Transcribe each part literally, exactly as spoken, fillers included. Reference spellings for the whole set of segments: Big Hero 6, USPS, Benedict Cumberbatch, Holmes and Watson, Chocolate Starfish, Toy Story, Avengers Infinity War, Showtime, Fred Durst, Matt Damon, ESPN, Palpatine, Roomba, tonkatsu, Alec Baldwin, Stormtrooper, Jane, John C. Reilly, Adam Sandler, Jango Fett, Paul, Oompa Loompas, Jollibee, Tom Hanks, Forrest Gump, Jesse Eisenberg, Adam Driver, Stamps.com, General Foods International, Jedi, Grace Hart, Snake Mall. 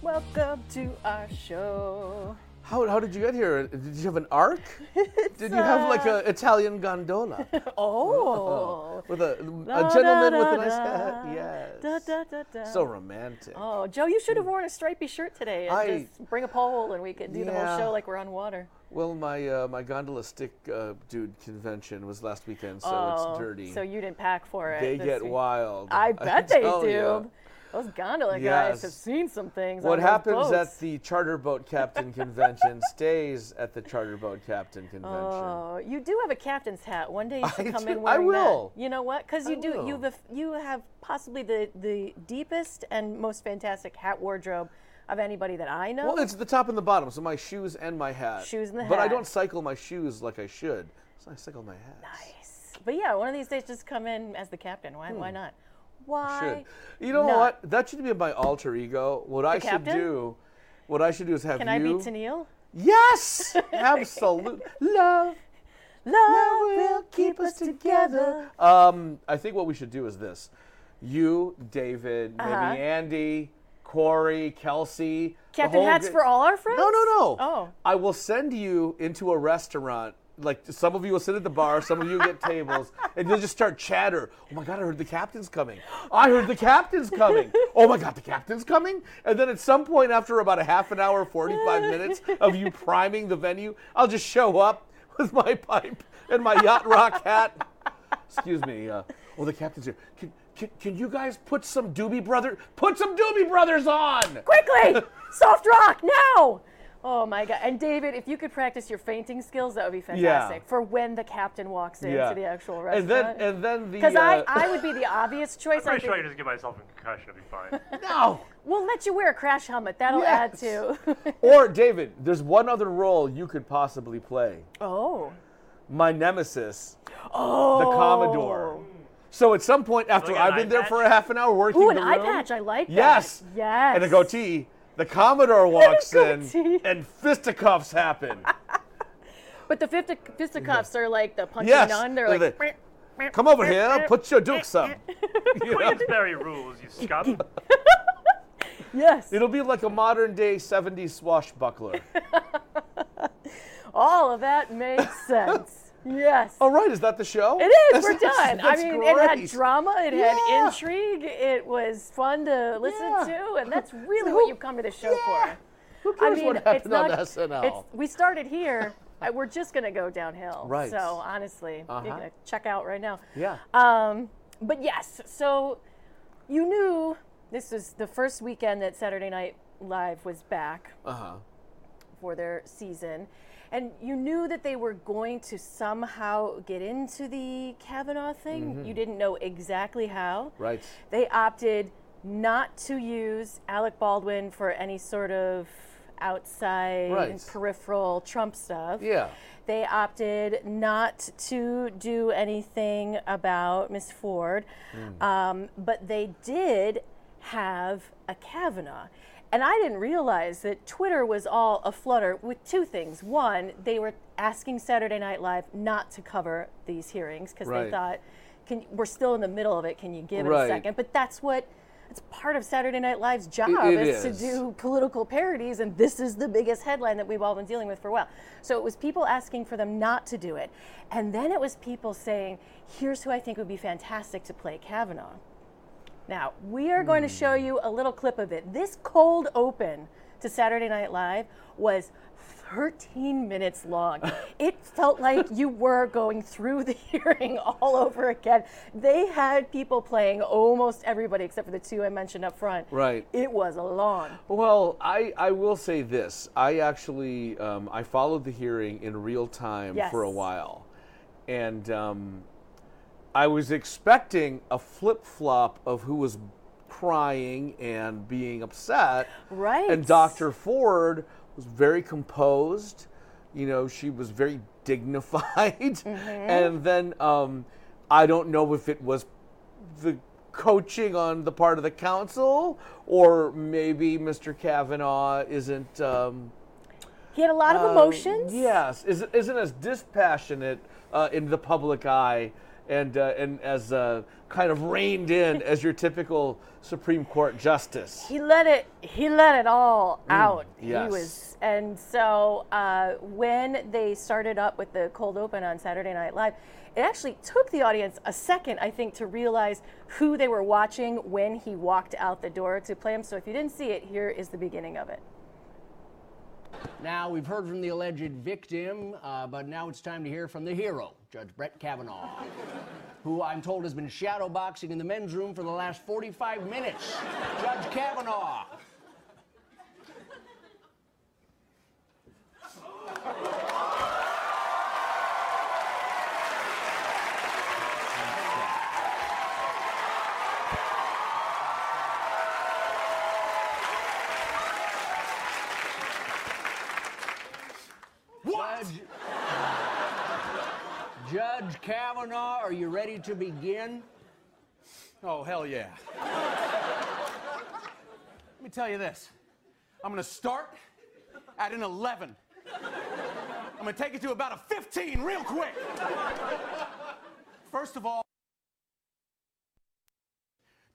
Welcome to our show. How how did you get here? Did you have an arc? Did you have like an Italian gondola? Oh. With a, a gentleman with a nice hat. Yes. Da, da, da, da. So romantic. Oh, Joe, you should have worn a stripy shirt today. And I, just bring a pole and we could do yeah. the whole show like we're on water. Well, my uh, my gondola stick uh, dude convention was last weekend, so oh, it's dirty. So you didn't pack for it. They get week. wild. I bet I they do. You. Those gondola yes. guys have seen some things. What happens boats. at the charter boat captain convention stays at the charter boat captain convention. Oh, you do have a captain's hat. One day you should I come do. in wearing I will. That. You know what? Because you I do. Will. You have a, you have possibly the, the deepest and most fantastic hat wardrobe of anybody that I know. Well, it's the top and the bottom, so my shoes and my hat. Shoes and the but hat. But I don't cycle my shoes like I should, so I cycle my hats. Nice. But yeah, one of these days just come in as the captain. Why? Hmm. Why not? Why? Should. You know not. what? That should be my alter ego. What the I captain? should do, what I should do is have Can you. Can I be Tennille? Yes, absolutely. Love, love, love will keep us together. together. Um, I think what we should do is this: you, David, maybe uh-huh. Andy, Corey, Kelsey. Captain hats g- for all our friends? No, no, no. Oh. I will send you into a restaurant. Like, some of you will sit at the bar, some of you get tables, and you'll just start chatter. Oh, my God, I heard the captain's coming. I heard the captain's coming. Oh, my God, the captain's coming? And then at some point after about a half an hour, forty-five minutes of you priming the venue, I'll just show up with my pipe and my yacht rock hat. Excuse me. Uh, oh, the captain's here. Can, can, can you guys put some Doobie Brothers? Put some Doobie Brothers on! Quickly! Soft rock, now! Oh, my God. And, David, if you could practice your fainting skills, that would be fantastic yeah. for when the captain walks into yeah. the actual restaurant. And then, and then the... Because uh, I, I would be the obvious choice. I'm pretty sure I could just give myself a concussion. I'd be fine. No! We'll let you wear a crash helmet. That'll yes. add to... Or, David, there's one other role you could possibly play. Oh. My nemesis. Oh. The Commodore. So at some point after I've been there patch? for a half an hour working Ooh, the room... Ooh, an eye patch. I like that. Yes. Yes. And a goatee. The Commodore walks in, and fisticuffs happen. But the fistic- fisticuffs are like the punching yes. nun. They're, They're like, the, come over here, put your dukes up. Queensberry rules, you scum. Yes. It'll be like a modern-day seventies swashbuckler. All of that makes sense. Yes. All right, is that the show? It is. That's, We're done. That's, that's I mean, great. It had drama. It yeah. had intrigue. It was fun to listen yeah. to, and that's really Who, what you've come to this show yeah. for. Who cares I mean, what happened it's on not, S N L? It's, we started here. We're just going to go downhill. Right. So honestly, uh-huh. you're going to check out right now. Yeah. Um. But yes, so you knew this was the first weekend that Saturday Night Live was back uh-huh. for their season. And you knew that they were going to somehow get into the Kavanaugh thing. Mm-hmm. You didn't know exactly how. Right. They opted not to use Alec Baldwin for any sort of outside right. peripheral Trump stuff. Yeah. They opted not to do anything about Miz Ford. Mm. Um, but they did have a Kavanaugh. And I didn't realize that Twitter was all aflutter with two things. One, they were asking Saturday Night Live not to cover these hearings because right. they thought, can, we're still in the middle of it, can you give right. it a second? But that's what, that's part of Saturday Night Live's job it, it is, is to do political parodies, and this is the biggest headline that we've all been dealing with for a while. So it was people asking for them not to do it. And then it was people saying, here's who I think would be fantastic to play Kavanaugh. Now, we are going to show you a little clip of it. This cold open to Saturday Night Live was thirteen minutes long. It felt like you were going through the hearing all over again. They had people playing almost everybody except for the two I mentioned up front. Right. It was long. Well, I, I will say this. I actually, um, I followed the hearing in real time yes. for a while. And... Um, I was expecting a flip-flop of who was crying and being upset. Right. And Doctor Ford was very composed. You know, she was very dignified. Mm-hmm. And then um, I don't know if it was the coaching on the part of the council, or maybe Mister Kavanaugh isn't... Um, he had a lot of uh, emotions. Yes, is, isn't as dispassionate uh, in the public eye and uh, and as uh, kind of reined in as your typical Supreme Court justice. He let it. He let it all mm, out. Yes. He was, and so uh, when they started up with the cold open on Saturday Night Live, it actually took the audience a second, I think, to realize who they were watching when he walked out the door to play him. So if you didn't see it, here is the beginning of it. Now we've heard from the alleged victim, uh, but now it's time to hear from the hero, Judge Brett Kavanaugh, who I'm told has been shadow boxing in the men's room for the last forty-five minutes. Judge Kavanaugh. Judge Kavanaugh, are you ready to begin? Oh, hell yeah. Let me tell you this. I'm going to start at an eleven. I'm going to take it to about a fifteen real quick. First of all,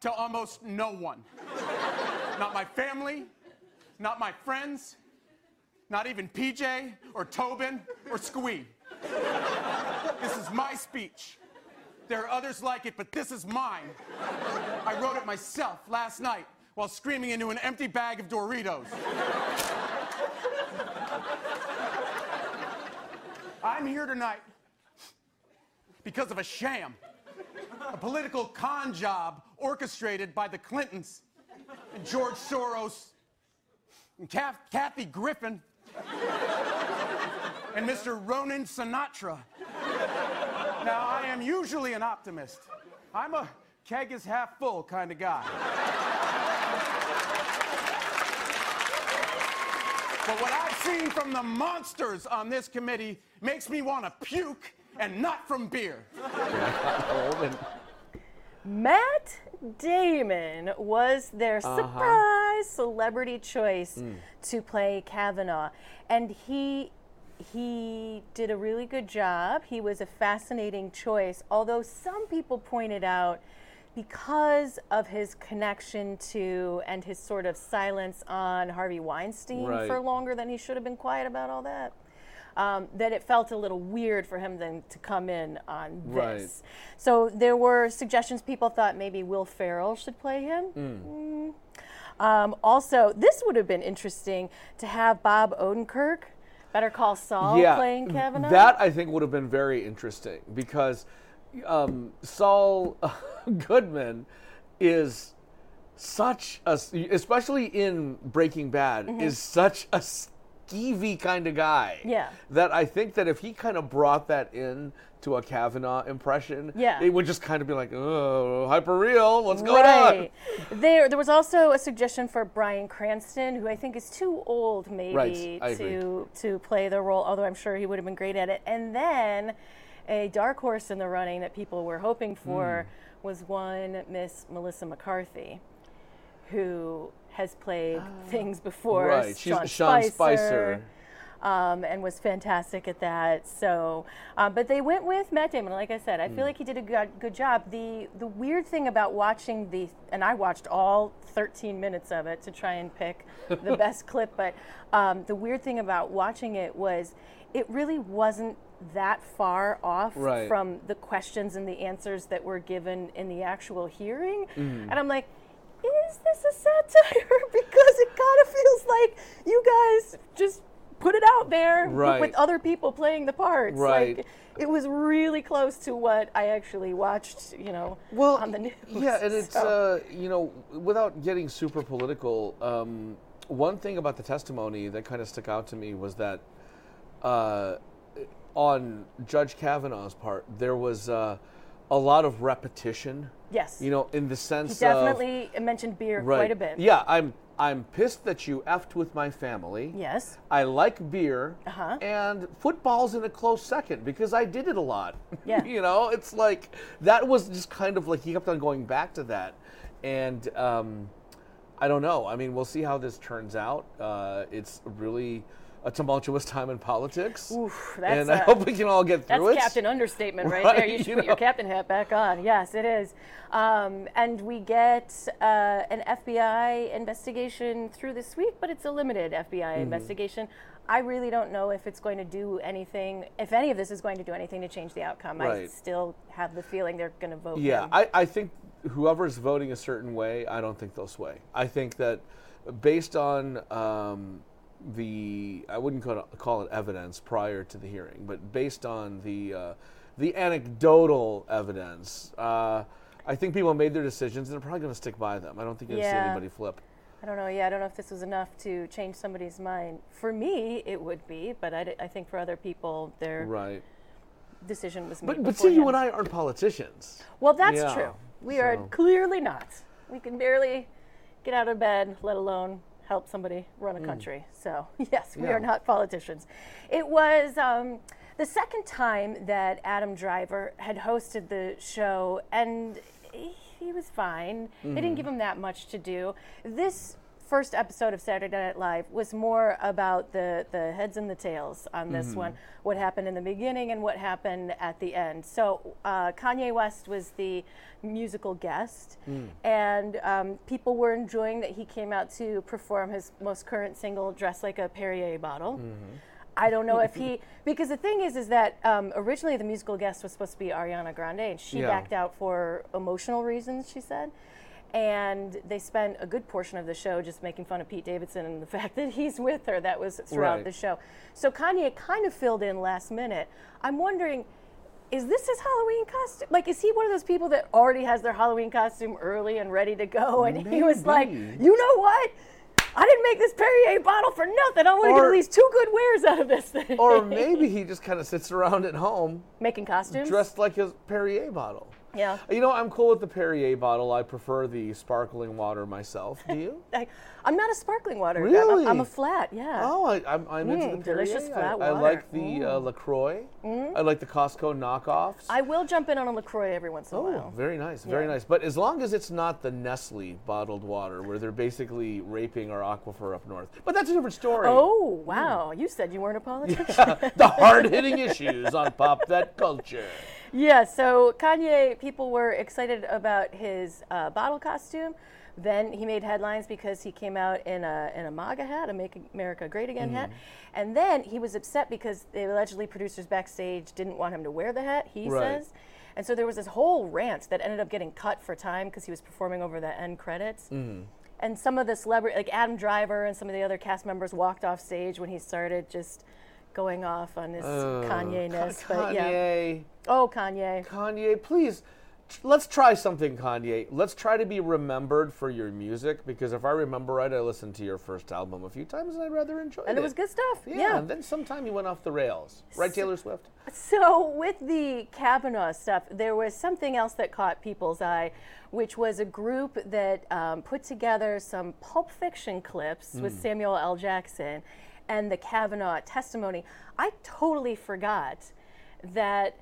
to almost no one. Not my family, not my friends, not even P J or Tobin or Squee. This is my speech. There are others like it, but this is mine. I wrote it myself last night while screaming into an empty bag of Doritos. I'm here tonight because of a sham, a political con job orchestrated by the Clintons and George Soros and Kath- Kathy Griffin and Mister Ronan Sinatra. Now, I am usually an optimist. I'm a keg is half full kind of guy. But what I've seen from the monsters on this committee makes me want to puke, and not from beer. Matt Damon was their uh-huh. surprise celebrity choice mm. to play Kavanaugh, and he... He did a really good job. He was a fascinating choice, although some people pointed out because of his connection to and his sort of silence on Harvey Weinstein right. for longer than he should have been quiet about all that, um, that it felt a little weird for him then to come in on this. Right. So there were suggestions. People thought maybe Will Ferrell should play him. Mm. Mm. Um, also, this would have been interesting to have Bob Odenkirk, Better Call Saul, yeah, playing Kavanaugh? That, I think, would have been very interesting because um, Saul Goodman is such a, especially in Breaking Bad, mm-hmm. is such a skeevy kind of guy. Yeah. That I think that if he kind of brought that in to a Kavanaugh impression, yeah. it would just kind of be like, oh, hyper real, what's going right. on? There, there was also a suggestion for Bryan Cranston, who I think is too old maybe right. to to play the role, although I'm sure he would have been great at it. And then a dark horse in the running that people were hoping for mm. was one Miss Melissa McCarthy, who has played oh. things before. Right, Sean she's Sean Spicer. Spicer. Um, and was fantastic at that. So, uh, but they went with Matt Damon. Like I said, I mm. feel like he did a good, good job. The the weird thing about watching the, and I watched all thirteen minutes of it to try and pick the best clip, but um, the weird thing about watching it was it really wasn't that far off right. from the questions and the answers that were given in the actual hearing. Mm. And I'm like, is this a satire? Because it kind of feels like you guys just put it out there right. with other people playing the parts. Right. Like, it was really close to what I actually watched, you know, well, on the news. Yeah, and so. it's, uh, you know, without getting super political, um, one thing about the testimony that kind of stuck out to me was that uh, on Judge Kavanaugh's part, there was uh, a lot of repetition. Yes. You know, in the sense of... He definitely of, mentioned beer right. quite a bit. Yeah, I'm I'm pissed that you effed with my family. Yes. I like beer. Uh-huh. And football's in a close second because I did it a lot. Yeah. You know, it's like, that was just kind of like, he kept on going back to that. And um, I don't know. I mean, we'll see how this turns out. Uh, it's really a tumultuous time in politics. Oof, that's and I a, hope we can all get through that's it. That's Captain Understatement right, right there. You should you put know. your captain hat back on. Yes, it is. Um, and we get uh, an F B I investigation through this week, but it's a limited F B I mm-hmm. investigation. I really don't know if it's going to do anything, if any of this is going to do anything to change the outcome. Right. I still have the feeling they're going to vote. Yeah, I, I think whoever's voting a certain way, I don't think they'll sway. I think that based on... Um, the I wouldn't call it, call it evidence prior to the hearing, but based on the uh, the anecdotal evidence, uh, I think people made their decisions and they're probably going to stick by them. I don't think you're yeah. going to see anybody flip. I don't know. Yeah, I don't know if this was enough to change somebody's mind. For me, it would be, but I, d- I think for other people, their right. decision was made. But, but see, you and I aren't politicians. Well, that's yeah, true. We so. are clearly not. We can barely get out of bed, let alone help somebody run a country. Mm. So yes, we yeah. are not politicians. It was um, the second time that Adam Driver had hosted the show, and he, he was fine. Mm. They didn't give him that much to do. This first episode of Saturday Night Live was more about the, the heads and the tails on this mm-hmm. one, what happened in the beginning and what happened at the end. So uh, Kanye West was the musical guest, mm. and um, people were enjoying that he came out to perform his most current single, Dressed Like a Perrier Bottle. Mm-hmm. I don't know if he, because the thing is, is that um, originally the musical guest was supposed to be Ariana Grande, and she yeah. backed out for emotional reasons, she said. And they spent a good portion of the show just making fun of Pete Davidson and the fact that he's with her. That was throughout right. the show. So Kanye kind of filled in last minute. I'm wondering, is this his Halloween costume? Like, is he one of those people that already has their Halloween costume early and ready to go? And Maybe. he was like, you know what? I didn't make this Perrier bottle for nothing. I want to get at least two good wears out of this thing. Or maybe he just kind of sits around at home. Making costumes? Dressed like his Perrier bottle. Yeah. You know, I'm cool with the Perrier bottle. I prefer the sparkling water myself. Do you? I, I'm not a sparkling water. Really? I'm, I'm a flat, yeah. Oh, I, I'm, I'm mm, into the Perrier. Delicious flat I, water. I like the mm. uh, LaCroix. Mm. I like the Costco knockoffs. I will jump in on a LaCroix every once in oh, a while. Oh, very nice, very yeah. nice. But as long as it's not the Nestle bottled water where they're basically raping our aquifer up north. But that's a different story. Oh, wow. Mm. You said you weren't a politician. Yeah. The hard-hitting issues on Pop That Culture. Yeah, so Kanye, people were excited about his uh, bottle costume. Then he made headlines because he came out in a in a MAGA hat, a Make America Great Again mm-hmm. hat. And then he was upset because the allegedly producers backstage didn't want him to wear the hat, he right. says. And so there was this whole rant that ended up getting cut for time because he was performing over the end credits. Mm-hmm. And some of the celebrities, like Adam Driver and some of the other cast members walked off stage when he started just going off on his oh, Kanye-ness. Con- but Kanye. Yeah. Oh, Kanye. Kanye, please. Let's try something, Kanye. Let's try to be remembered for your music, because if I remember right, I listened to your first album a few times, and I rather enjoyed it. And it was good stuff. Yeah, yeah. And then sometime you went off the rails. Right, Taylor Swift? So with the Kavanaugh stuff, there was something else that caught people's eye, which was a group that um, put together some Pulp Fiction clips mm. with Samuel L. Jackson and the Kavanaugh testimony. I totally forgot that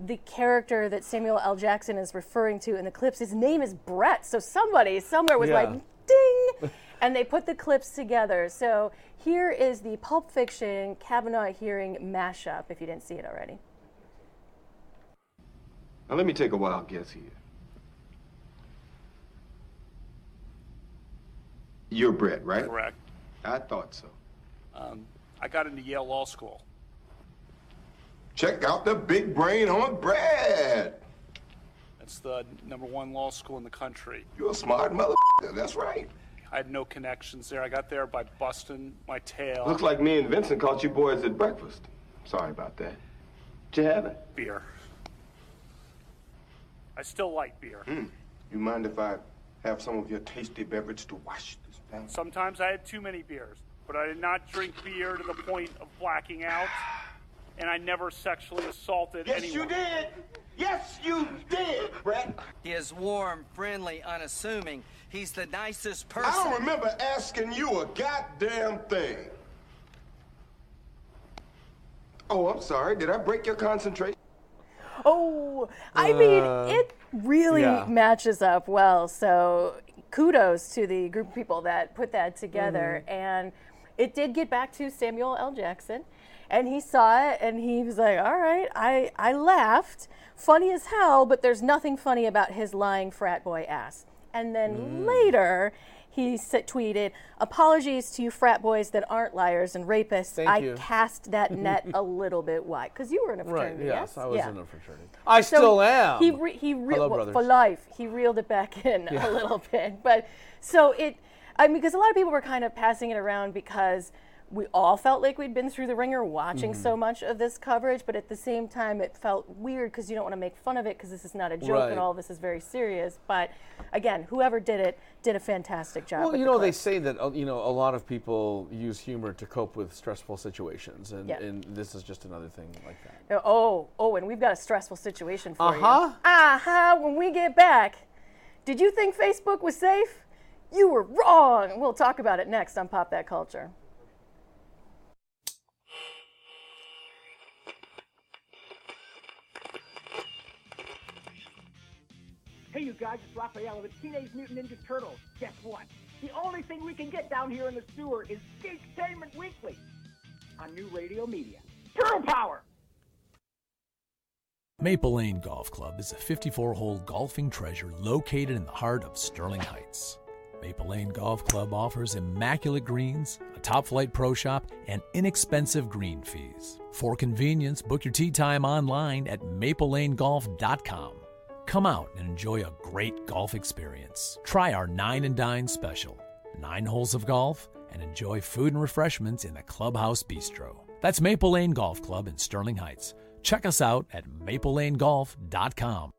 the character that Samuel L. Jackson is referring to in the clips, his name is Brett. So somebody somewhere was yeah. like, ding! And they put the clips together. So here is the Pulp Fiction Kavanaugh hearing mashup, if you didn't see it already. Now let me take a wild guess here. You're Brett, right? Correct. I thought so. Um, I got into Yale Law School. Check out the big brain on Brad. That's the number one law school in the country. You're a smart mother. That's right. I had no connections there. I got there by busting my tail. Looks like me and Vincent caught you boys at breakfast. Sorry about that. Did you have it? Beer. I still like beer. Mm. You mind if I have some of your tasty beverage to wash this down? Sometimes I had too many beers, but I did not drink beer to the point of blacking out. and I never sexually assaulted yes, anyone. Yes, you did! Yes, you did, Brett! He is warm, friendly, unassuming. He's the nicest person. I don't remember asking you a goddamn thing. Oh, I'm sorry. Did I break your concentration? Oh, I uh, mean, it really yeah. matches up well. So kudos to the group of people that put that together. Mm-hmm. And it did get back to Samuel L. Jackson. And he saw it, and he was like, all right, I, I laughed. Funny as hell, but there's nothing funny about his lying frat boy ass. And then mm. later, he sit- tweeted, apologies to you frat boys that aren't liars and rapists. Thank I you. Cast that net a little bit wide. Because you were in a fraternity, right, yes? yes? I was yeah. in a fraternity. I so still am. He re- he re- Hello, well, for life, he reeled it back in yeah. a little bit. But so it, I mean, because a lot of people were kind of passing it around because we all felt like we'd been through the ringer watching mm-hmm. so much of this coverage, but at the same time, it felt weird because you don't want to make fun of it because this is not a joke right. and all this is very serious. But again, whoever did it did a fantastic job. Well, you know, the they say that uh, you know a lot of people use humor to cope with stressful situations, and, yeah. and this is just another thing like that. Oh, oh, and we've got a stressful situation for uh-huh. you. Uh huh. Uh huh. When we get back, did you think Facebook was safe? You were wrong. We'll talk about it next on Pop That Culture. Hey, you guys, it's Raphael with Teenage Mutant Ninja Turtles. Guess what? The only thing we can get down here in the sewer is Geektainment Weekly on New Radio Media. Turtle Power! Maple Lane Golf Club is a fifty-four hole golfing treasure located in the heart of Sterling Heights. Maple Lane Golf Club offers immaculate greens, a top-flight pro shop, and inexpensive green fees. For convenience, book your tee time online at maple lane golf dot com. Come out and enjoy a great golf experience. Try our Nine and Dine special. Nine holes of golf and enjoy food and refreshments in the Clubhouse Bistro. That's Maple Lane Golf Club in Sterling Heights. Check us out at maple lane golf dot com.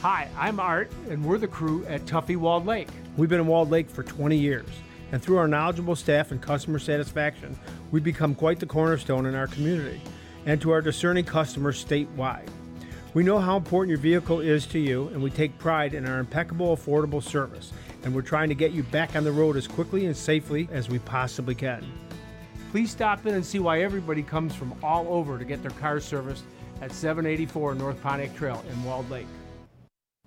Hi, I'm Art, and we're the crew at Tuffy Walled Lake. We've been in Walled Lake for twenty years, and through our knowledgeable staff and customer satisfaction, we've become quite the cornerstone in our community and to our discerning customers statewide. We know how important your vehicle is to you, and we take pride in our impeccable, affordable service. And we're trying to get you back on the road as quickly and safely as we possibly can. Please stop in and see why everybody comes from all over to get their car serviced at seven eighty-four North Pontiac Trail in Walled Lake.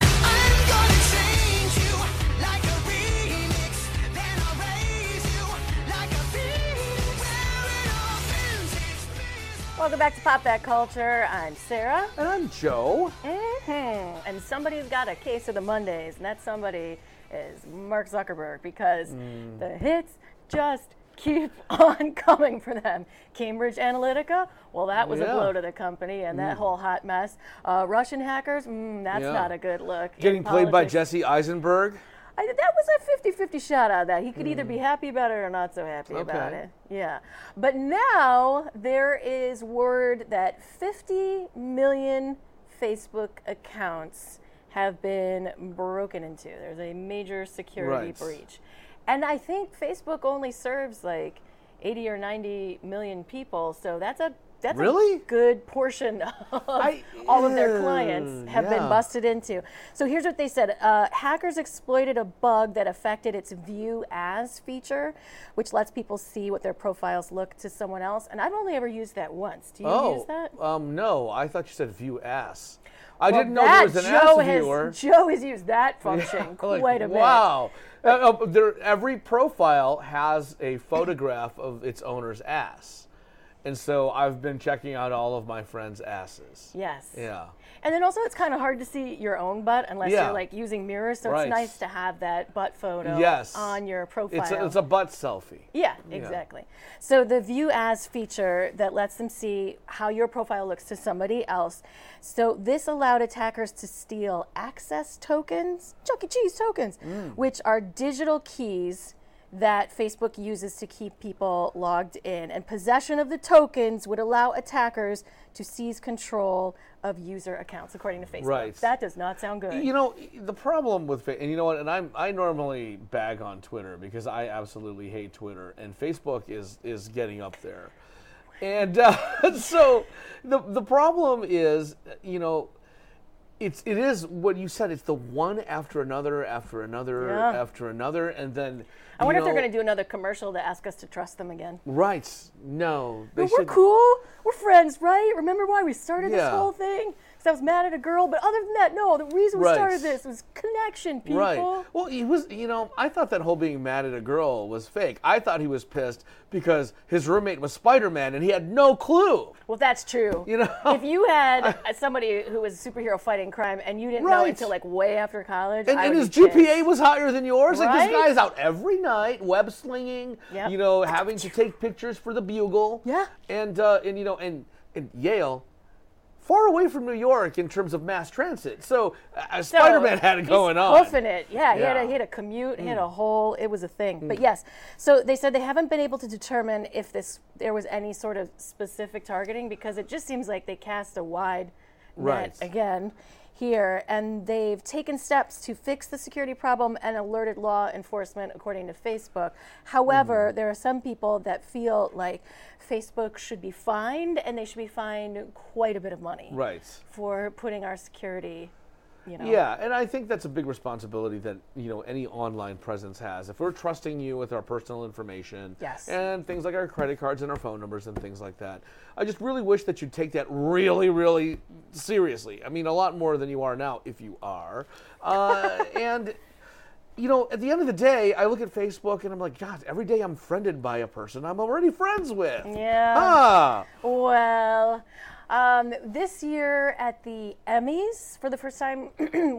I'm gonna change you like a Welcome back to Pop That Culture. I'm Sarah. And I'm Joe. Mm-hmm. And somebody's got a case of the Mondays, and that somebody is Mark Zuckerberg, because mm. the hits just keep on coming for them. Cambridge Analytica, well, that was yeah. a blow to the company and that mm. whole hot mess. Uh, Russian hackers, mm, that's yeah. not a good look. Getting played by Jesse Eisenberg. I, that was a fifty-fifty shot out of that. He could mm. either be happy about it or not so happy okay. about it. Yeah. But now there is word that fifty million Facebook accounts have been broken into. There's a major security right. breach. And I think Facebook only serves like eighty or ninety million people, so that's a That's really? a good portion of I, all of their clients have yeah. been busted into. So here's what they said. Uh, hackers exploited a bug that affected its view as feature, which lets people see what their profiles look to someone else. And I've only ever used that once. Do you oh, use that? Um, no, I thought you said view as. I well, didn't know there was an Joe ass viewer. Has, Joe has used that function yeah, quite like, a bit. Wow. Uh, there, every profile has a photograph of its owner's ass. And so I've been checking out all of my friends' asses. Yes. Yeah. And then also it's kind of hard to see your own butt unless yeah. you're like using mirrors. So right. it's nice to have that butt photo yes. on your profile. It's a, it's a butt selfie. Yeah, exactly. Yeah. So the view as feature that lets them see how your profile looks to somebody else. So this allowed attackers to steal access tokens, Chuck E. Cheese tokens, mm. which are digital keys that Facebook uses to keep people logged in, and possession of the tokens would allow attackers to seize control of user accounts, according to Facebook. Right. That does not sound good. You know, the problem with Facebook, and you know what, and I'm, I normally bag on Twitter because I absolutely hate Twitter, and Facebook is, is getting up there. And uh, so the the problem is, you know, It's it is what you said. It's the one after another, after another, yeah. after another, and then. I wonder know, if they're going to do another commercial to ask us to trust them again. Right? No. They but we're cool. We're friends, right? Remember why we started yeah. this whole thing? Because I was mad at a girl. But other than that, no. The reason we right. started this was connection, people. Right. Well, he was. You know, I thought that whole being mad at a girl was fake. I thought he was pissed because his roommate was Spider-Man and he had no clue. Well, that's true. You know, if you had I, somebody who was a superhero fighting crime and you didn't right. know until like way after college, and, I and his G P A pissed. Was higher than yours. Right? Like this guy's out every night, web slinging. Yep. You know, having to take pictures for the Bugle. Yeah. And uh, and you know, and, and Yale. Far away from New York in terms of mass transit. So, uh, so Spider-Man had it going he's on. He's hoofing it. Yeah, he, yeah. Had a, he had a commute, mm. he had a whole, it was a thing. Mm. But yes, so they said they haven't been able to determine if this there was any sort of specific targeting because it just seems like they cast a wide right. net again here. And they've taken steps to fix the security problem and alerted law enforcement, according to Facebook. However, mm-hmm. there are some people that feel like Facebook should be fined, and they should be fined quite a bit of money right. for putting our security, you know. Yeah, and I think that's a big responsibility that, you know, any online presence has. If we're trusting you with our personal information yes. and things like our credit cards and our phone numbers and things like that, I just really wish that you'd take that really, really seriously. I mean, a lot more than you are now, if you are. Uh, and... You know, at the end of the day, I look at Facebook and I'm like, God, every day I'm friended by a person I'm already friends with. Yeah. Ah. Well, um, this year at the Emmys, for the first time,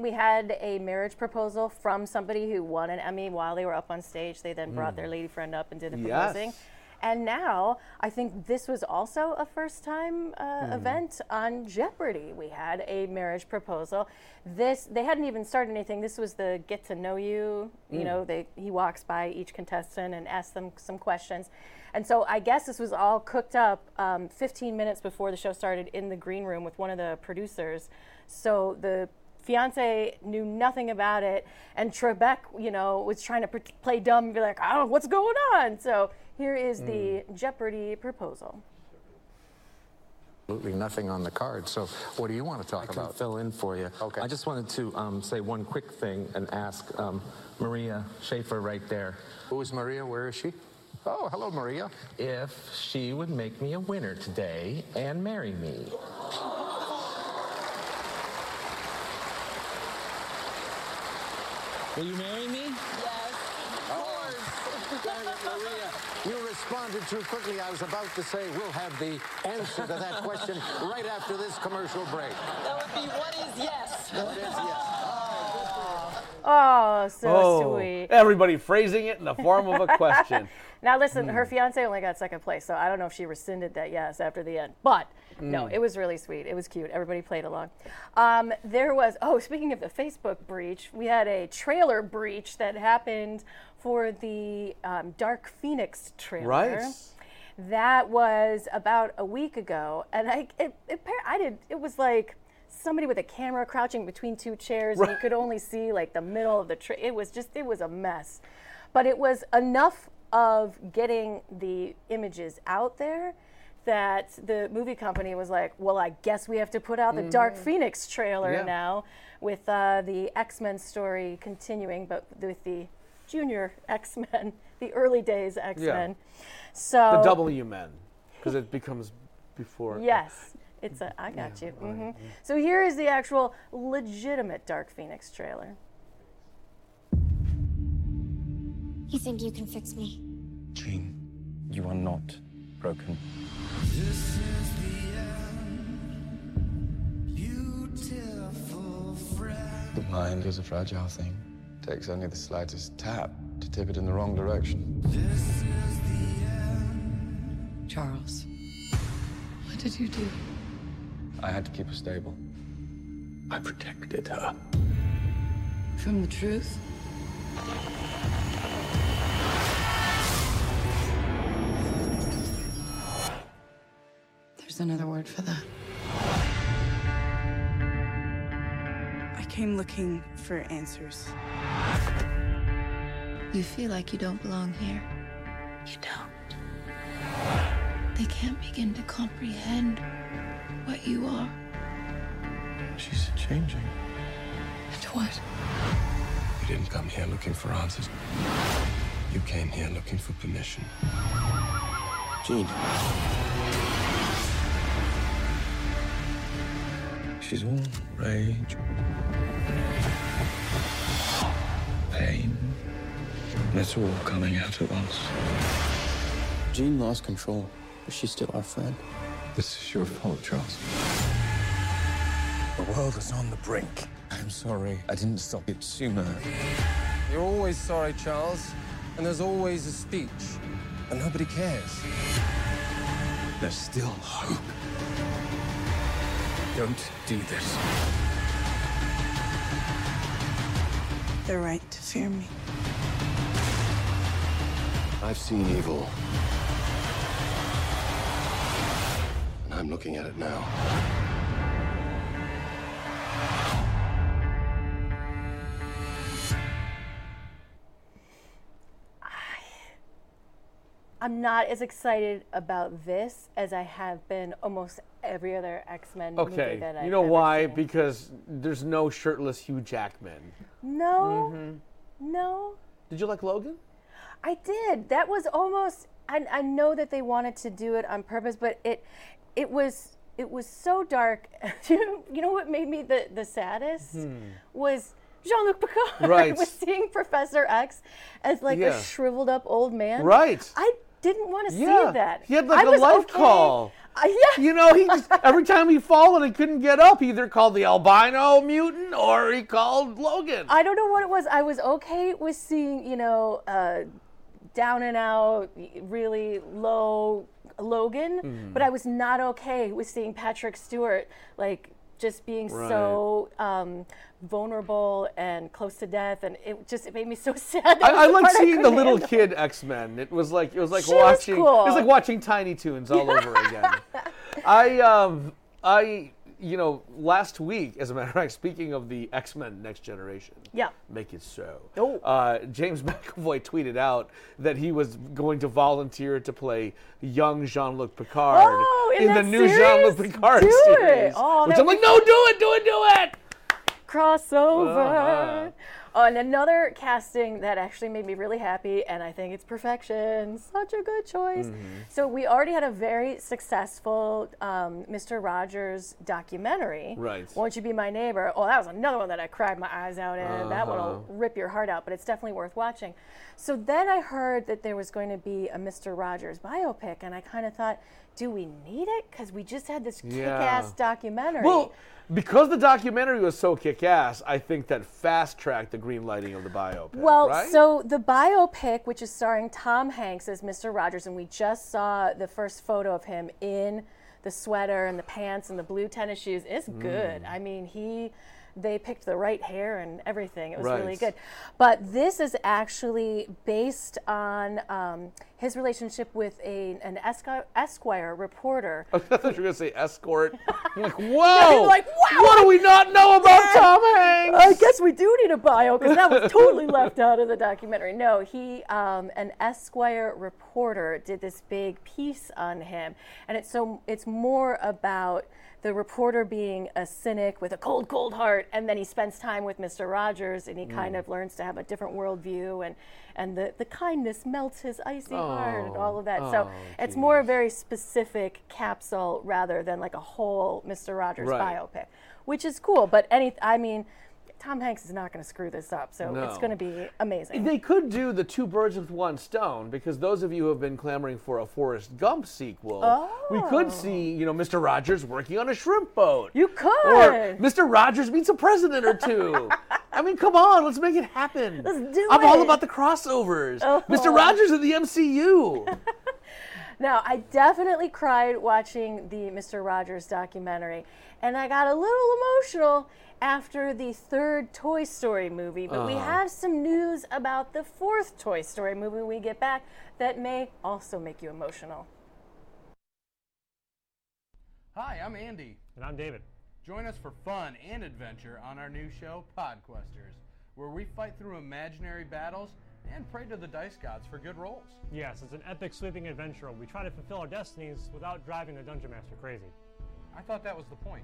we had a marriage proposal from somebody who won an Emmy while they were up on stage. They then brought mm. their lady friend up and did the proposing. Yes. And now, I think this was also a first-time uh, mm. event on Jeopardy. We had a marriage proposal. This they hadn't even started anything. This was the get to know you. Mm. You know, they, he walks by each contestant and asks them some questions. And so I guess this was all cooked up um, fifteen minutes before the show started in the green room with one of the producers. So the fiance knew nothing about it. And Trebek, you know, was trying to pre- play dumb and be like, oh, what's going on? So here is the mm. Jeopardy proposal. Absolutely nothing on the card. So what do you want to talk I about? I can fill in for you. Okay. I just wanted to um, say one quick thing and ask um, Maria Schaefer right there. Who is Maria? Where is she? Oh, hello, Maria. If she would make me a winner today and marry me. Will you marry me? Yes. Of course. Oh, Maria, you responded too quickly. I was about to say we'll have the answer to that question right after this commercial break. That would be what is yes. What is yes. Oh, oh so oh, sweet. Everybody phrasing it in the form of a question. Now, listen, mm. her fiancé only got second place, so I don't know if she rescinded that yes after the end. But, mm. no, it was really sweet. It was cute. Everybody played along. Um, there was, oh, speaking of the Facebook breach, we had a trailer breach that happened for the um, Dark Phoenix trailer. Right. That was about a week ago, and I, it, it, I did, it was like, somebody with a camera crouching between two chairs, right. and you could only see, like, the middle of the tra- It was just, it was a mess. But it was enough of getting the images out there that the movie company was like, well, I guess we have to put out the mm-hmm. Dark Phoenix trailer yeah. now with uh, the X-Men story continuing, but with the junior X-Men, the early days X-Men. Yeah. So the W-Men, because it becomes before. Yes, it's a, I got yeah, you. Right. Mm-hmm. So here is the actual legitimate Dark Phoenix trailer. You think you can fix me? Jean, you are not broken. This is the end, beautiful friend. The mind is a fragile thing. Takes only the slightest tap to tip it in the wrong direction. This is the end. Charles, what did you do? I had to keep her stable. I protected her. From the truth? There's another word for that. I came looking for answers. You feel like you don't belong here. You don't. They can't begin to comprehend what you are. She's changing. And what? You didn't come here looking for answers. You came here looking for permission. Jean. She's all rage, pain. And it's all coming out at once. Jean lost control, but she's still our friend. This is your fault, Charles. The world is on the brink. I'm sorry I didn't stop it sooner. You're always sorry, Charles. And there's always a speech. And nobody cares. There's still hope. Don't do this. They're right to fear me. I've seen evil. And I'm looking at it now. I'm not as excited about this as I have been almost every other X-Men okay. movie that I've Okay, you know ever why? Seen. Because there's no shirtless Hugh Jackman. No, mm-hmm. no. Did you like Logan? I did. That was almost. I, I know that they wanted to do it on purpose, but it, it was, it was so dark. you know what made me the the saddest mm-hmm. was. Jean-Luc Picard right. was seeing Professor X as like yeah. a shriveled up old man. Right. I didn't want to yeah. see that. He had like I a life okay. call. Uh, yeah. You know, he just every time he fallen, he couldn't get up. He either called the albino mutant or he called Logan. I don't know what it was. I was okay with seeing, you know, uh, down and out, really low Logan, mm. but I was not okay with seeing Patrick Stewart like just being right. so um, vulnerable and close to death, and it just it made me so sad. I, I like seeing I the little handle. Kid X-Men. It was like it was like she watching was cool. it was like watching Tiny Toons all over again. I um I you know last week, as a matter of fact, speaking of the X-Men Next Generation, yeah, make it so. Oh, uh, James McAvoy tweeted out that he was going to volunteer to play young Jean-Luc Picard. Oh! In, in the new series? Jean-Luc Picard do series. Oh, which I'm like, no, do it, do it, do it! Crossover. Uh-huh. Oh, and another casting that actually made me really happy, and I think it's perfection. Such a good choice. Mm-hmm. So we already had a very successful um, Mister Rogers documentary. Right. Won't You Be My Neighbor? Oh, that was another one that I cried my eyes out in. Uh-huh. That one will rip your heart out, but it's definitely worth watching. So then I heard that there was going to be a Mister Rogers biopic, and I kind of thought, do we need it? Because we just had this kick-ass yeah. documentary. Well, because the documentary was so kick-ass, I think that fast-tracked the green lighting of the biopic, Well, right? so the biopic, which is starring Tom Hanks as Mister Rogers, and we just saw the first photo of him in the sweater and the pants and the blue tennis shoes. It's good. Mm. I mean, he... they picked the right hair and everything. It was right. really good. But this is actually based on um, his relationship with a an Esqu- Esquire reporter. I thought you were going to say escort. I'm like, whoa! Like, wow! What do we not know about yeah. Tom Hanks? I guess we do need a bio, because that was totally left out of the documentary. No, he, um, an Esquire reporter did this big piece on him. And it's so it's more about the reporter being a cynic with a cold, cold heart, and then he spends time with Mister Rogers, and he mm. kind of learns to have a different worldview, and, and the, the kindness melts his icy oh. heart and all of that. Oh, so geez. It's more a very specific capsule rather than like a whole Mister Rogers right. biopic, which is cool. But any, I mean, Tom Hanks is not going to screw this up, so no. It's going to be amazing. They could do the two birds with one stone, because those of you who have been clamoring for a Forrest Gump sequel, oh. we could see, you know, Mister Rogers working on a shrimp boat. You could. Or Mister Rogers meets a president or two. I mean, come on, let's make it happen. Let's do I'm it. I'm all about the crossovers. Oh. Mister Rogers in the M C U. Now, I definitely cried watching the Mister Rogers documentary, and I got a little emotional after the third Toy Story movie, but uh. we have some news about the fourth Toy Story movie when we get back that may also make you emotional. Hi, I'm Andy. And I'm David. Join us for fun and adventure on our new show, PodQuesters, where we fight through imaginary battles and pray to the dice gods for good rolls. Yes, it's an epic sweeping adventure. We try to fulfill our destinies without driving the Dungeon Master crazy. I thought that was the point.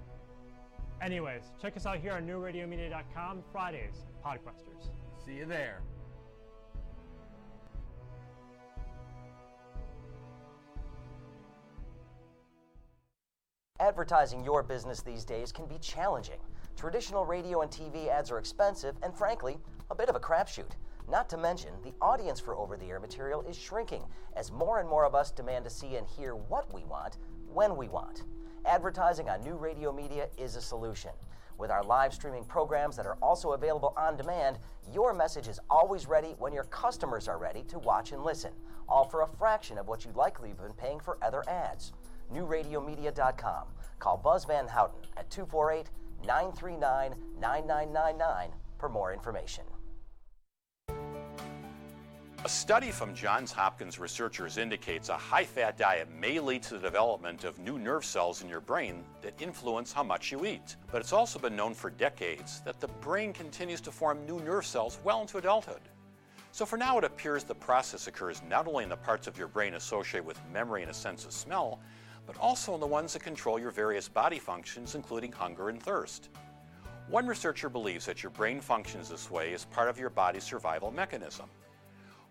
Anyways, check us out here on new radio media dot com, Fridays, PodQuesters. See you there. Advertising your business these days can be challenging. Traditional radio and T V ads are expensive and, frankly, a bit of a crapshoot. Not to mention, the audience for over-the-air material is shrinking as more and more of us demand to see and hear what we want, when we want. Advertising on new radio media is a solution. With our live streaming programs that are also available on demand, your message is always ready when your customers are ready to watch and listen, all for a fraction of what you'd likely have been paying for other ads. new radio media dot com. Call Buzz Van Houten at two four eight, nine three nine, nine nine nine nine for more information. A study from Johns Hopkins researchers indicates a high-fat diet may lead to the development of new nerve cells in your brain that influence how much you eat. But it's also been known for decades that the brain continues to form new nerve cells well into adulthood. So for now, it appears the process occurs not only in the parts of your brain associated with memory and a sense of smell, but also in the ones that control your various body functions, including hunger and thirst. One researcher believes that your brain functions this way as part of your body's survival mechanism.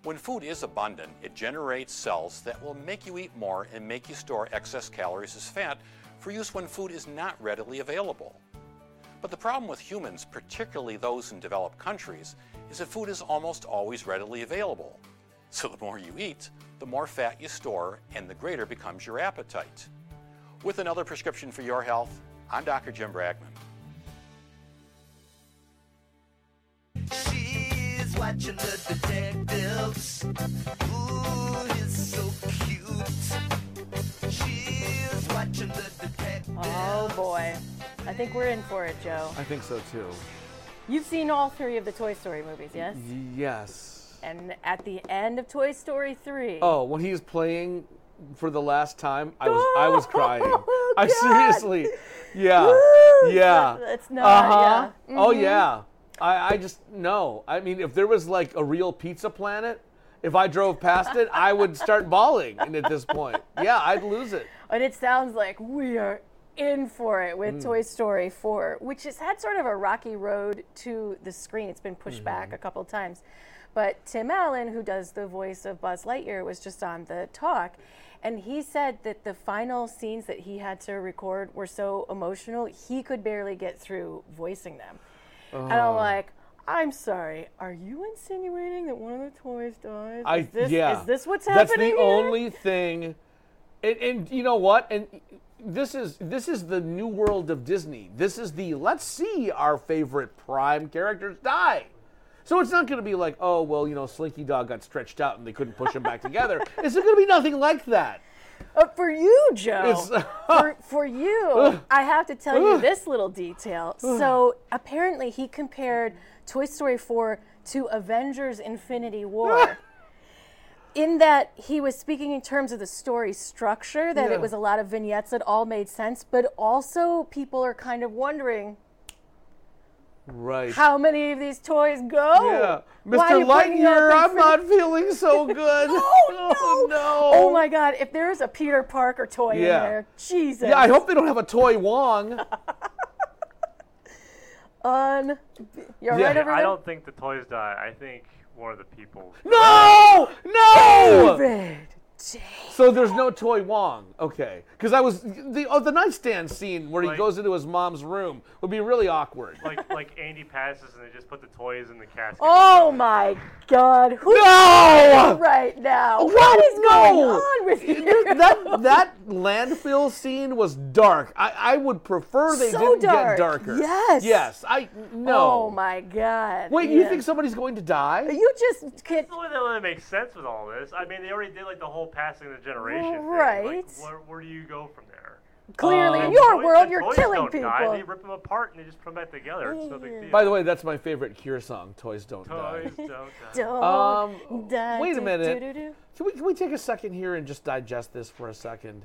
When food is abundant, it generates cells that will make you eat more and make you store excess calories as fat for use when food is not readily available. But the problem with humans, particularly those in developed countries, is that food is almost always readily available. So the more you eat, the more fat you store, and the greater becomes your appetite. With another prescription for your health, I'm Doctor Jim Bragman. She's watching the detectives. Ooh, he's so cute. She's watching the detectives. Oh boy. I think we're in for it, Joe. I think so, too. You've seen all three of the Toy Story movies, yes? Yes. And at the end of Toy Story three... Oh, when he was playing for the last time, I was oh, I was crying. Oh, I seriously... Yeah. Woo, yeah. It's not... Uh-huh. Yeah. Mm-hmm. Oh, yeah. I, I just... No. I mean, if there was, like, a real pizza planet... If I drove past it, I would start bawling and at this point. Yeah, I'd lose it. And it sounds like we are... in for it with mm. Toy Story four, which has had sort of a rocky road to the screen. It's been pushed mm-hmm. back a couple of times. But Tim Allen, who does the voice of Buzz Lightyear, was just on The Talk, and he said that the final scenes that he had to record were so emotional, he could barely get through voicing them. Oh. And I'm like, I'm sorry, are you insinuating that one of the toys dies? I, is, this, yeah. is this what's happening That's the here? Only thing. And, and you know what? And... This is this is the new world of Disney. This is the let's see our favorite prime characters die. So it's not going to be like, oh, well, you know, Slinky Dog got stretched out and they couldn't push him back together. It's going to be nothing like that. Uh, for you, Joe, uh, for, for you, uh, I have to tell uh, you this little detail. Uh, so apparently he compared Toy Story four to Avengers Infinity War. Uh, In that he was speaking in terms of the story structure, that yeah. it was a lot of vignettes that all made sense, but also people are kind of wondering right. how many of these toys go? Yeah. Mister Lightyear, I'm not feeling so good. oh, no. oh, no. Oh, my God. If there's a Peter Parker toy yeah. in there, Jesus. Yeah, I hope they don't have a toy Wong. Un- You're yeah. right, everyone? I don't think the toys die. I think... One of the people. No! No! David! David! So there's no toy Wong. Okay. Because I was the oh, the nightstand scene where he like, goes into his mom's room would be really awkward. Like like Andy passes and they just put the toys in the casket. Oh my God. Who's no! Right now. What, what is no! going on with you? That that landfill scene was dark. I, I would prefer they so didn't dark. get darker. Yes. Yes. I no. Oh my God. Wait, yeah. you think somebody's going to die? You just can't. The only thing that makes sense with all this. I mean, they already did like the whole passing the generation well, right. thing. Right. Like, where, where do you go from there? Clearly, um, in your toys, world, you're killing don't people. Die. They rip them apart and they just put them back together. It's no big deal. By the way, that's my favorite Cure song, Toys Don't Toys Die. Toys Don't Die. um, die wait a minute. Do, do, do. Can we can we take a second here and just digest this for a second?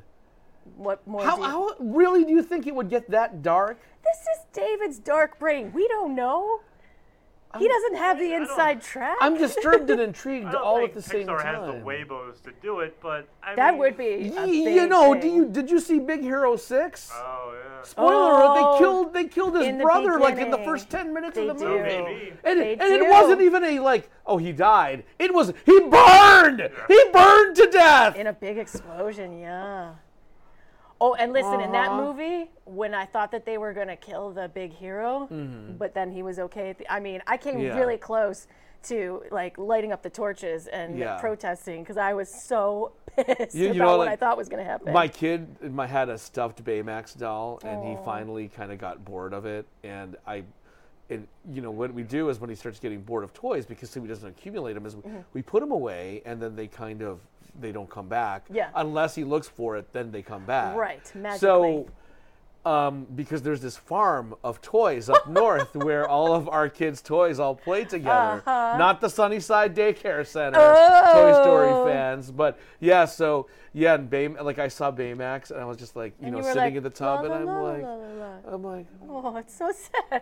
What more? How, do you... how really do you think it would get that dark? This is David's dark brain. We don't know. He doesn't have the inside track. I'm disturbed and intrigued all at the Pixar same time. Pixar has the Weibos to do it, but I that mean, would be y- a big you know. Thing. Do you did you see Big Hero six? Oh yeah. Spoiler alert! Oh, they killed they killed his brother like in the first ten minutes they of the movie. Oh, maybe. And, they and do. It wasn't even a like oh he died. It was he burned. Yeah. He burned to death in a big explosion. Yeah. Oh, and listen, uh-huh. in that movie, when I thought that they were going to kill the big hero, mm-hmm. but then he was okay. At the, I mean, I came yeah. really close to, like, lighting up the torches and yeah. protesting because I was so pissed you, you about know, what like, I thought was going to happen. My kid my, had a stuffed Baymax doll, and Aww. he finally kind of got bored of it. And, I, and you know, what we do is when he starts getting bored of toys, because he doesn't accumulate them, is mm-hmm. we put them away, and then they kind of... they don't come back. Yeah. Unless he looks for it, then they come back. Right, magically. So, um, because there's this farm of toys up north where all of our kids' toys all play together. Uh-huh. Not the Sunnyside Daycare Center, oh. Toy Story fans. But, yeah, so, yeah, and Bay, like I saw Baymax, and I was just like, you and know, you sitting like, in the tub, la, and la, I'm la, like, la, la, la. I'm like. Oh, it's so sad.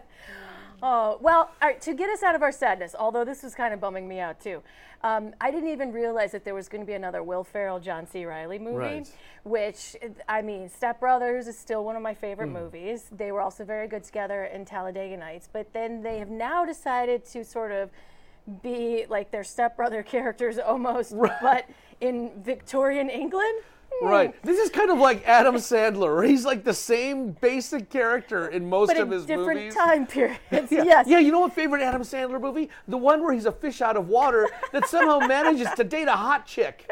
Oh, well, all right, to get us out of our sadness, although this was kind of bumming me out, too, um, I didn't even realize that there was going to be another Will Ferrell, John C. Reilly movie, right. which, I mean, Step Brothers is still one of my favorite mm. movies. They were also very good together in Talladega Nights, but then they have now decided to sort of be like their Step Brother characters almost, right. but in Victorian England. Right. This is kind of like Adam Sandler, where he's like the same basic character in most of his movies. But in different time periods, yeah. yes. Yeah, you know what favorite Adam Sandler movie? The one where he's a fish out of water that somehow manages to date a hot chick.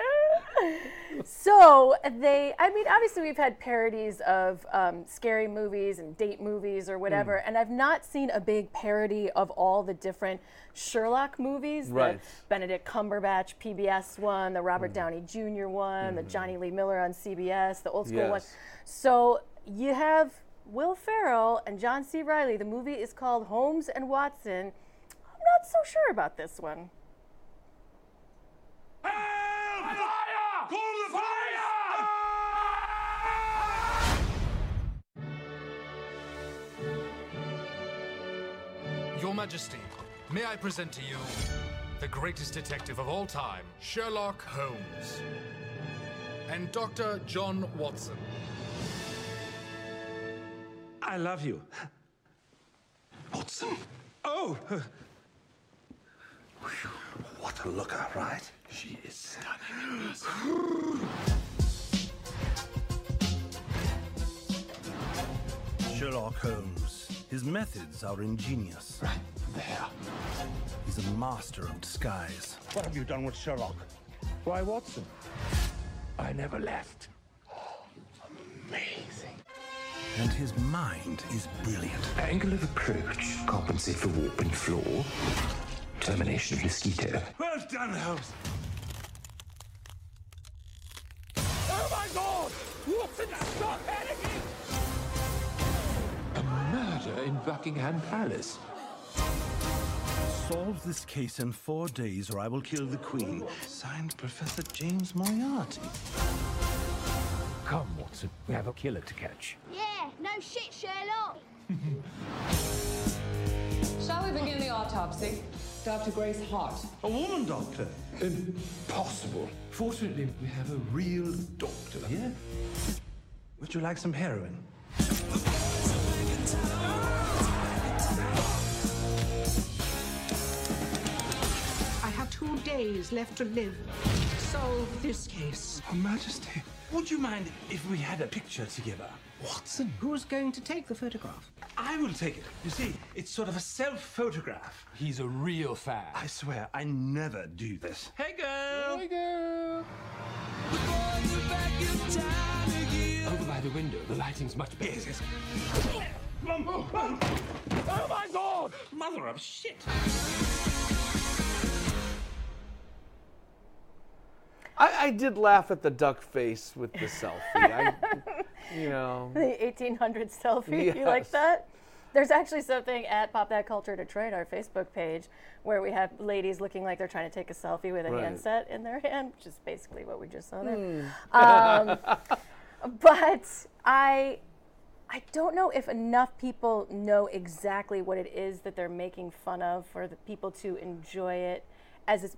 So they, I mean, obviously we've had parodies of um, scary movies and date movies or whatever, mm. and I've not seen a big parody of all the different Sherlock movies, right. the Benedict Cumberbatch P B S one, the Robert mm. Downey Junior one, mm. the Johnny Lee Miller on C B S, the old school yes. one. So you have Will Ferrell and John C. Reilly. The movie is called Holmes and Watson. I'm not so sure about this one. Call the fire! Your Majesty, may I present to you the greatest detective of all time, Sherlock Holmes, and Doctor John Watson. I love you. Watson? Oh! What a looker, right? She is stunning. Sherlock Holmes. His methods are ingenious. Right there. He's a master of disguise. What have you done with Sherlock? Why, Watson? I never left. Oh, amazing. And his mind is brilliant. Angle of approach. Compensate for warp and flaw. Termination of mosquito. Well done, Holmes. Oh my God! Watson, stop panicking! A murder in Buckingham Palace. Solve this case in four days, or I will kill the Queen. Signed, Professor James Moriarty. Come, Watson, we have a killer to catch. Yeah, no shit, Sherlock. Shall we begin the autopsy? Doctor Grace Hart. A woman doctor? Impossible. Fortunately, we have a real doctor here. Yeah. Would you like some heroin? I have two days left to live. solve this case. Her Majesty, would you mind if we had a picture together? Watson, who's going to take the photograph? I will take it. You see, it's sort of a self-photograph. He's a real fan. I swear, I never do this. Hey, girl! Hey, girl! Over by the window, the lighting's much better. Yes, yes. Mom, oh, oh, oh my God! Mother of shit! I, I did laugh at the duck face with the selfie. I, you know, the eighteen hundred selfie. Yes. You like that? There's actually something at Pop That Culture Detroit, our Facebook page, where we have ladies looking like they're trying to take a selfie with a right. handset in their hand, which is basically what we just saw there. Mm. Um, but I, I don't know if enough people know exactly what it is that they're making fun of for the people to enjoy it as it's.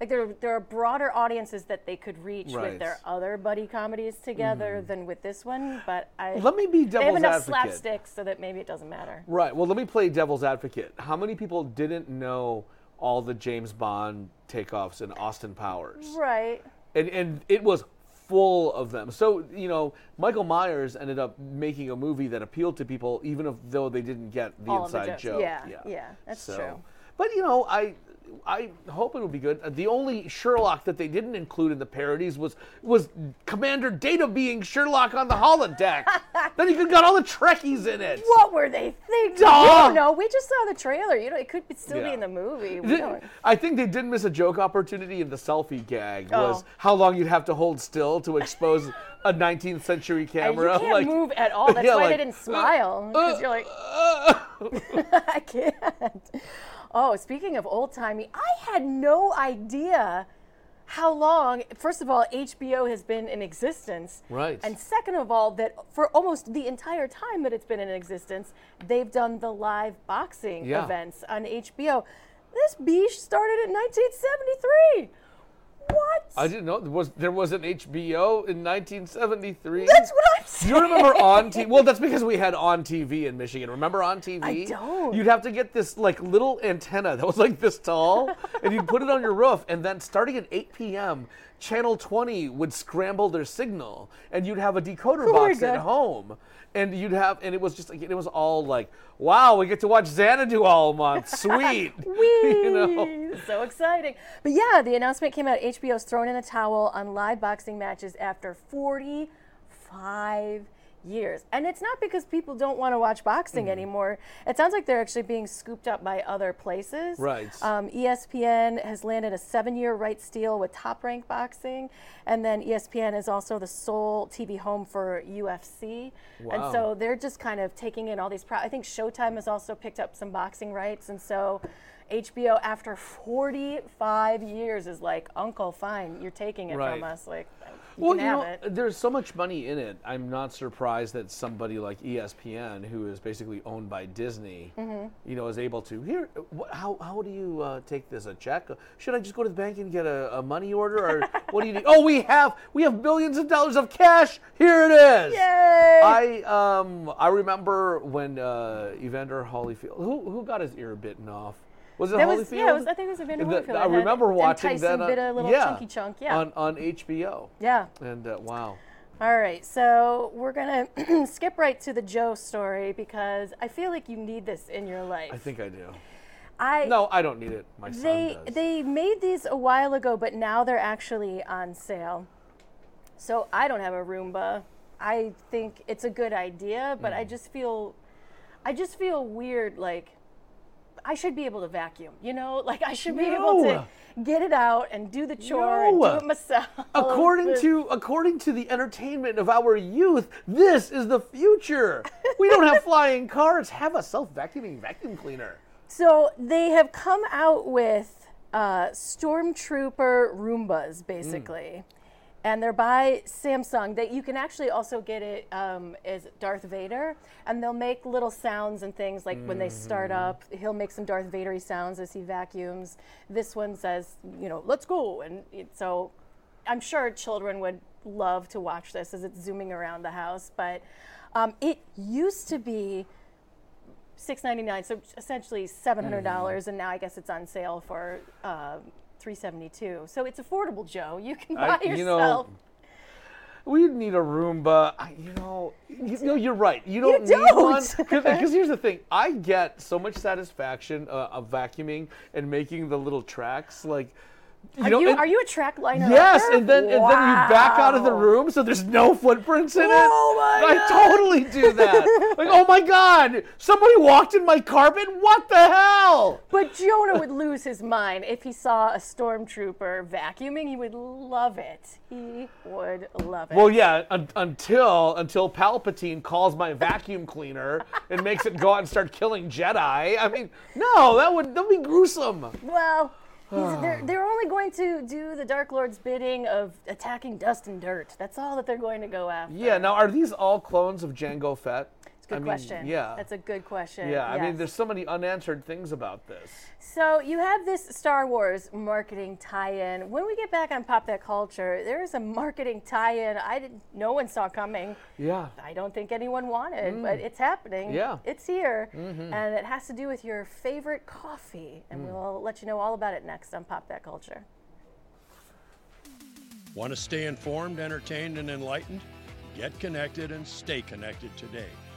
Like, there, there are broader audiences that they could reach right. with their other buddy comedies together mm. than with this one, but I... Let me be devil's advocate. They have enough advocate. slapsticks so that maybe it doesn't matter. Right. Well, let me play devil's advocate. How many people didn't know all the James Bond takeoffs in Austin Powers? Right. And, and it was full of them. So, you know, Michael Myers ended up making a movie that appealed to people, even if, though they didn't get the all inside the joke. Yeah, yeah, yeah. That's so, true. But, you know, I... I hope it will be good. The only Sherlock that they didn't include in the parodies was was Commander Data being Sherlock on the holodeck. Then you could got all the Trekkies in it. What were they thinking? Oh. You know, we just saw the trailer. You know, it could still yeah. be in the movie. We don't... I think they did miss a joke opportunity in the selfie gag. Oh. Was how long you'd have to hold still to expose a nineteenth century camera. And you can't like, move at all. That's yeah, why like, they didn't smile because uh, uh, you're like, uh, I can't. Oh, speaking of old-timey, I had no idea how long, first of all, H B O has been in existence. Right. And second of all, that for almost the entire time that it's been in existence, they've done the live boxing yeah. events on H B O. This beesh started in nineteen seventy-three. What? I didn't know there was there was an H B O in nineteen seventy-three. That's what I'm saying. You remember on T V? Well, that's because we had on T V in Michigan. Remember on T V? I don't. You'd have to get this like little antenna that was like this tall, and you'd put it on your roof, and then starting at eight p.m., Channel twenty would scramble their signal, and you'd have a decoder oh box at home, and you'd have, and it was just like it was all like, wow, we get to watch Xanadu all month, sweet, you know, so exciting. But yeah, the announcement came out. H B O's thrown in the towel on live boxing matches after forty-five years, and it's not because people don't want to watch boxing mm. anymore. It sounds like they're actually being scooped up by other places. Right. Um, E S P N has landed a seven-year rights deal with Top Rank Boxing, and then E S P N is also the sole T V home for U F C. Wow. And so they're just kind of taking in all these. Pro- I think Showtime has also picked up some boxing rights, and so H B O after forty-five years is like, Uncle, fine, you're taking it right. from us. Like, you well, can you have know, it. There's so much money in it. I'm not surprised that somebody like E S P N, who is basically owned by Disney, mm-hmm. you know, is able to. Here, wh- how how do you uh, take this? A check? Should I just go to the bank and get a, a money order, or what do you need? Oh, we have we have billions of dollars of cash. Here it is. Yay! I um I remember when uh, Evander Holyfield, who who got his ear bitten off. Was it that Holyfield? Was, yeah, it was, I think it was Evander Holyfield. The, I remember and, watching and Tyson that. Tyson bit a little yeah, chunky chunk. Yeah. On on H B O. Yeah. And uh, wow. All right, so we're gonna skip right to the Joe story because I feel like you need this in your life. I think I do. I no, I don't need it. My son they, does. They made these a while ago, but now they're actually on sale. So I don't have a Roomba. I think it's a good idea, but mm. I just feel, I just feel weird, like. I should be able to vacuum, you know? Like, I should be no. able to get it out and do the chore no. and do it myself. According to according to the entertainment of our youth, this is the future. We don't have flying cars. Have a self-vacuuming vacuum cleaner. So they have come out with uh, Stormtrooper Roombas, basically. Mm. And they're by Samsung. That you can actually also get it um, as Darth Vader, and they'll make little sounds and things like mm-hmm. when they start up, he'll make some Darth Vader-y sounds as he vacuums. This one says, you know, let's go. And it, so I'm sure children would love to watch this as it's zooming around the house. But um, it used to be six ninety-nine, so essentially seven hundred dollars, mm-hmm. and now I guess it's on sale for uh, three seventy-two. So it's affordable, Joe. You can buy I, yourself. You know, we need a Roomba. I, you know, you, no, you're right. You don't you need don't. one. Because here's the thing. I get so much satisfaction uh, of vacuuming and making the little tracks. Like, you are, know, you, and, are you a track liner? Yes, right and then wow. and then you back out of the room so there's no footprints in it. Oh my I God. totally do that. Like, oh my God, somebody walked in my carpet? What the hell? But Jonah would lose his mind if he saw a stormtrooper vacuuming. He would love it. He would love it. Well, yeah, un- until until Palpatine calls my vacuum cleaner and makes it go out and start killing Jedi. I mean, no, that would that'd be gruesome. Well. They're, they're only going to do the Dark Lord's bidding of attacking dust and dirt. That's all that they're going to go after. Yeah, now are these all clones of Jango Fett? That's a good I question. Mean, yeah. That's a good question. Yeah, yes. I mean, there's so many unanswered things about this. So you have this Star Wars marketing tie-in. When we get back on Pop That Culture, there is a marketing tie-in I didn't, no one saw coming. Yeah. I don't think anyone wanted, mm. but it's happening. Yeah. It's here, mm-hmm. and it has to do with your favorite coffee, and mm. we'll let you know all about it next on Pop That Culture. Want to stay informed, entertained, and enlightened? Get connected and stay connected today.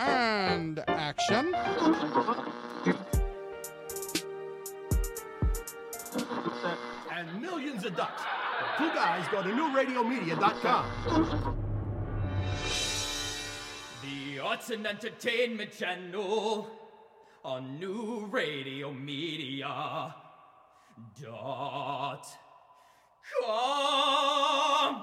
And action. And millions of ducks. The two guys go to new radio media dot com. The Arts and Entertainment Channel on New Radio Media dot com.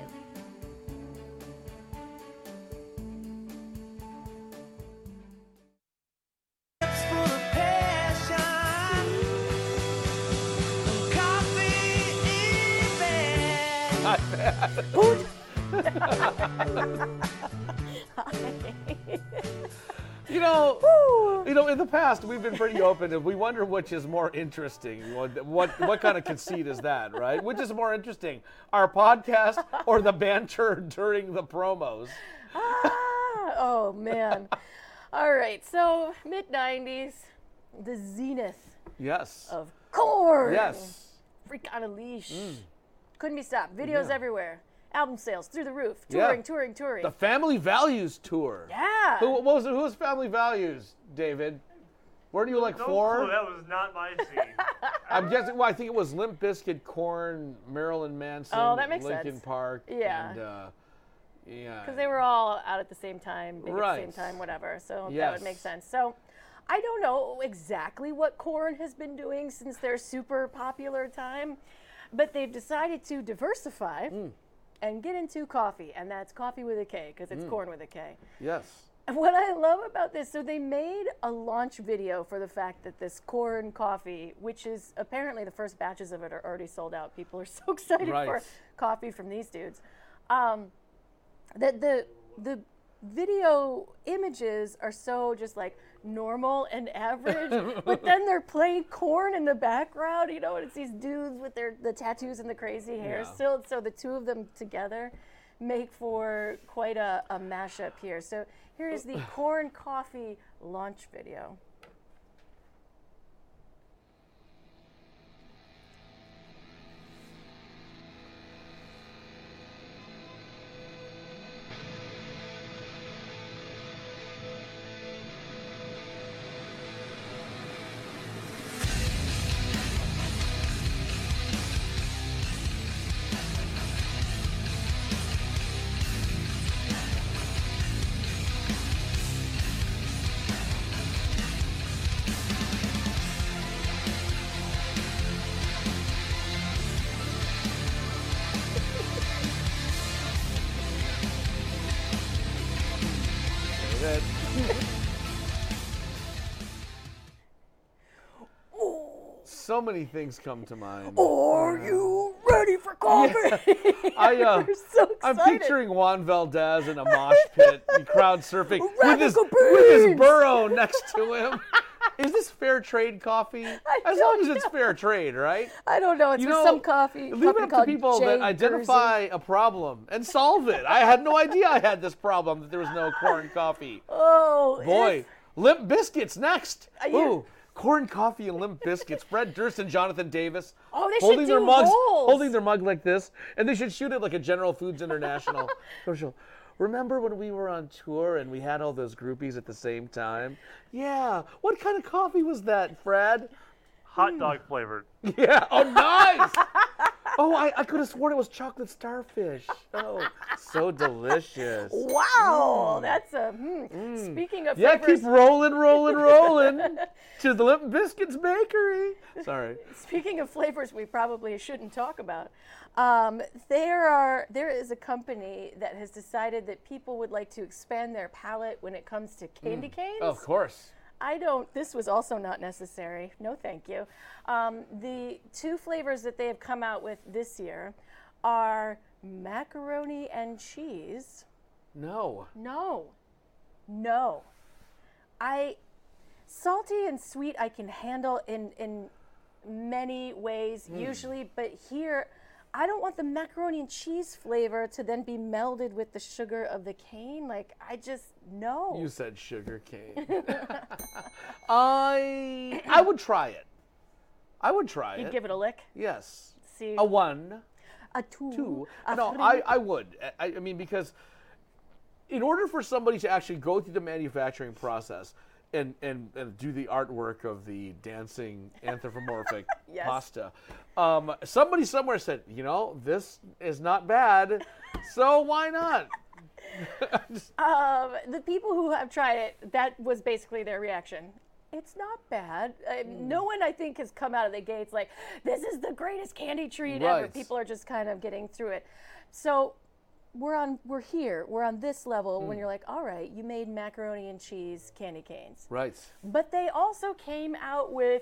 You know, you know. In the past, we've been pretty open. If we wonder which is more interesting, what what kind of conceit is that, right? Which is more interesting, our podcast or the banter during the promos? Ah, oh man! All right, so mid nineties, the zenith. Yes. Of Korn. Yes. Freak on a leash. Mm. Couldn't be stopped. Videos yeah. everywhere. Album sales through the roof. Touring, yeah. touring, touring. The Family Values tour. Yeah. Who what was it? Who was Family Values, David? Weren't you like no four? Clue. That was not my scene. I'm guessing. Well, I think it was Limp Bizkit, Korn, Marilyn Manson, oh, that makes Linkin sense. Park, yeah. and uh, yeah. Because they were all out at the same time, big right. at the same time, whatever. So yes. that would make sense. So. I don't know exactly what Korn has been doing since their super popular time, but they've decided to diversify. Mm. And get into coffee, and that's coffee with a K, because it's mm. Korn with a K. Yes. And what I love about this, so they made a launch video for the fact that this Korn coffee, which is apparently the first batches of it are already sold out. People are so excited right. for coffee from these dudes. Um, that the the video images are so just like normal and average, but then they're playing Korn in the background, you know, and it's these dudes with their the tattoos and the crazy hair. Yeah. Still, so the two of them together make for quite a, a mashup here. So here is the Korn coffee launch video. So many things come to mind. Are yeah. you ready for coffee? Yeah. I, uh, so I'm picturing Juan Valdez in a mosh pit, crowd surfing with his, with his burro next to him. Is this fair trade coffee? As long as it's fair trade, right? I don't know. It's you know, some coffee. Leave it up to people Jay that identify Jersey. A problem and solve it. I had no idea I had this problem that there was no corn coffee. Oh, boy. If... Limp Biscuits next. Uh, yeah. Ooh. Corn coffee and Limp Biscuits. Fred Durst and Jonathan Davis oh, they holding should do their mugs, rolls. holding their mug like this, and they should shoot it like a General Foods International commercial. Remember when we were on tour and we had all those groupies at the same time? Yeah. What kind of coffee was that, Fred? Hot mm. dog flavored. Yeah. Oh, nice. Oh, I, I could have sworn it was chocolate starfish. Oh, so delicious. Wow. Mm. That's a, hmm. Mm. Speaking of Yeah, flavors. Keep rolling, rolling, rolling to the Limp Biscuits Bakery. Sorry. Speaking of flavors we probably shouldn't talk about, um, there are there is a company that has decided that people would like to expand their palate when it comes to candy mm. canes. Of course. I don't, this was also not necessary. No, thank you. Um, the two flavors that they have come out with this year are macaroni and cheese. No. No. No. I, salty and sweet I can handle in, in many ways mm. usually, but here I don't want the macaroni and cheese flavor to then be melded with the sugar of the cane. Like, I just, no. You said sugar cane. I I would try it. I would try You'd it. You'd give it a lick? Yes. See? A one. A two. Two. A no, three. I, I would. I, I mean, because in order for somebody to actually go through the manufacturing process and, and, and do the artwork of the dancing anthropomorphic yes. pasta. Um, somebody somewhere said, you know, this is not bad, so why not? um, the people who have tried it, that was basically their reaction. It's not bad. I, mm. No one, I think, has come out of the gates like, this is the greatest candy treat right. ever. People are just kind of getting through it. So we're on we're here we're on this level mm. when you're like, all right, you made macaroni and cheese candy canes, right? But they also came out with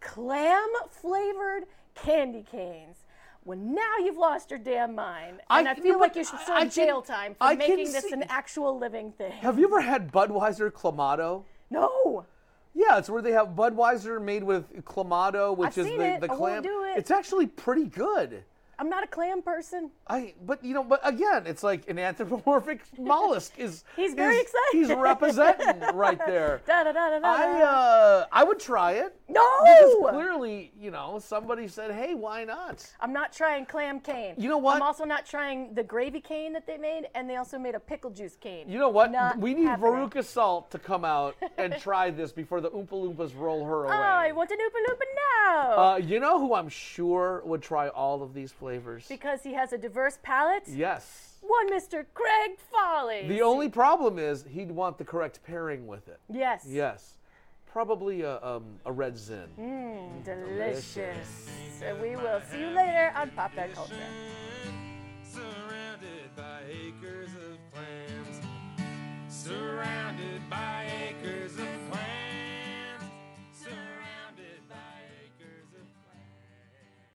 clam flavored candy canes. Well, now you've lost your damn mind, and I, I feel you know, like you should serve I, I jail can, time for I making this see. an actual living thing. Have you ever had Budweiser Clamato? No. Yeah, it's where they have Budweiser made with Clamato, which I've is seen the, it. the clam I won't do it. It's actually pretty good. I'm not a clam person. I, but you know, but again, it's like an anthropomorphic mollusk is. He's very is, excited. He's representing right there. Da, da, da, da, da. I, uh, I would try it. No. Because clearly, you know, somebody said, "Hey, why not?" I'm not trying clam cane. You know what? I'm also not trying the gravy cane that they made, and they also made a pickle juice cane. You know what? Not we need happening. Veruca Salt to come out and try this before the Oompa Loompas roll her away. I want an Oompa Loompa now. Uh, you know who I'm sure would try all of these flavors? Flavors. Because he has a diverse palate? Yes. One Mister Craig Folly. The only problem is he'd want the correct pairing with it. Yes. Yes. Probably a, um, a red zin. Mmm, delicious. delicious. So we will see you later on Pop That Culture.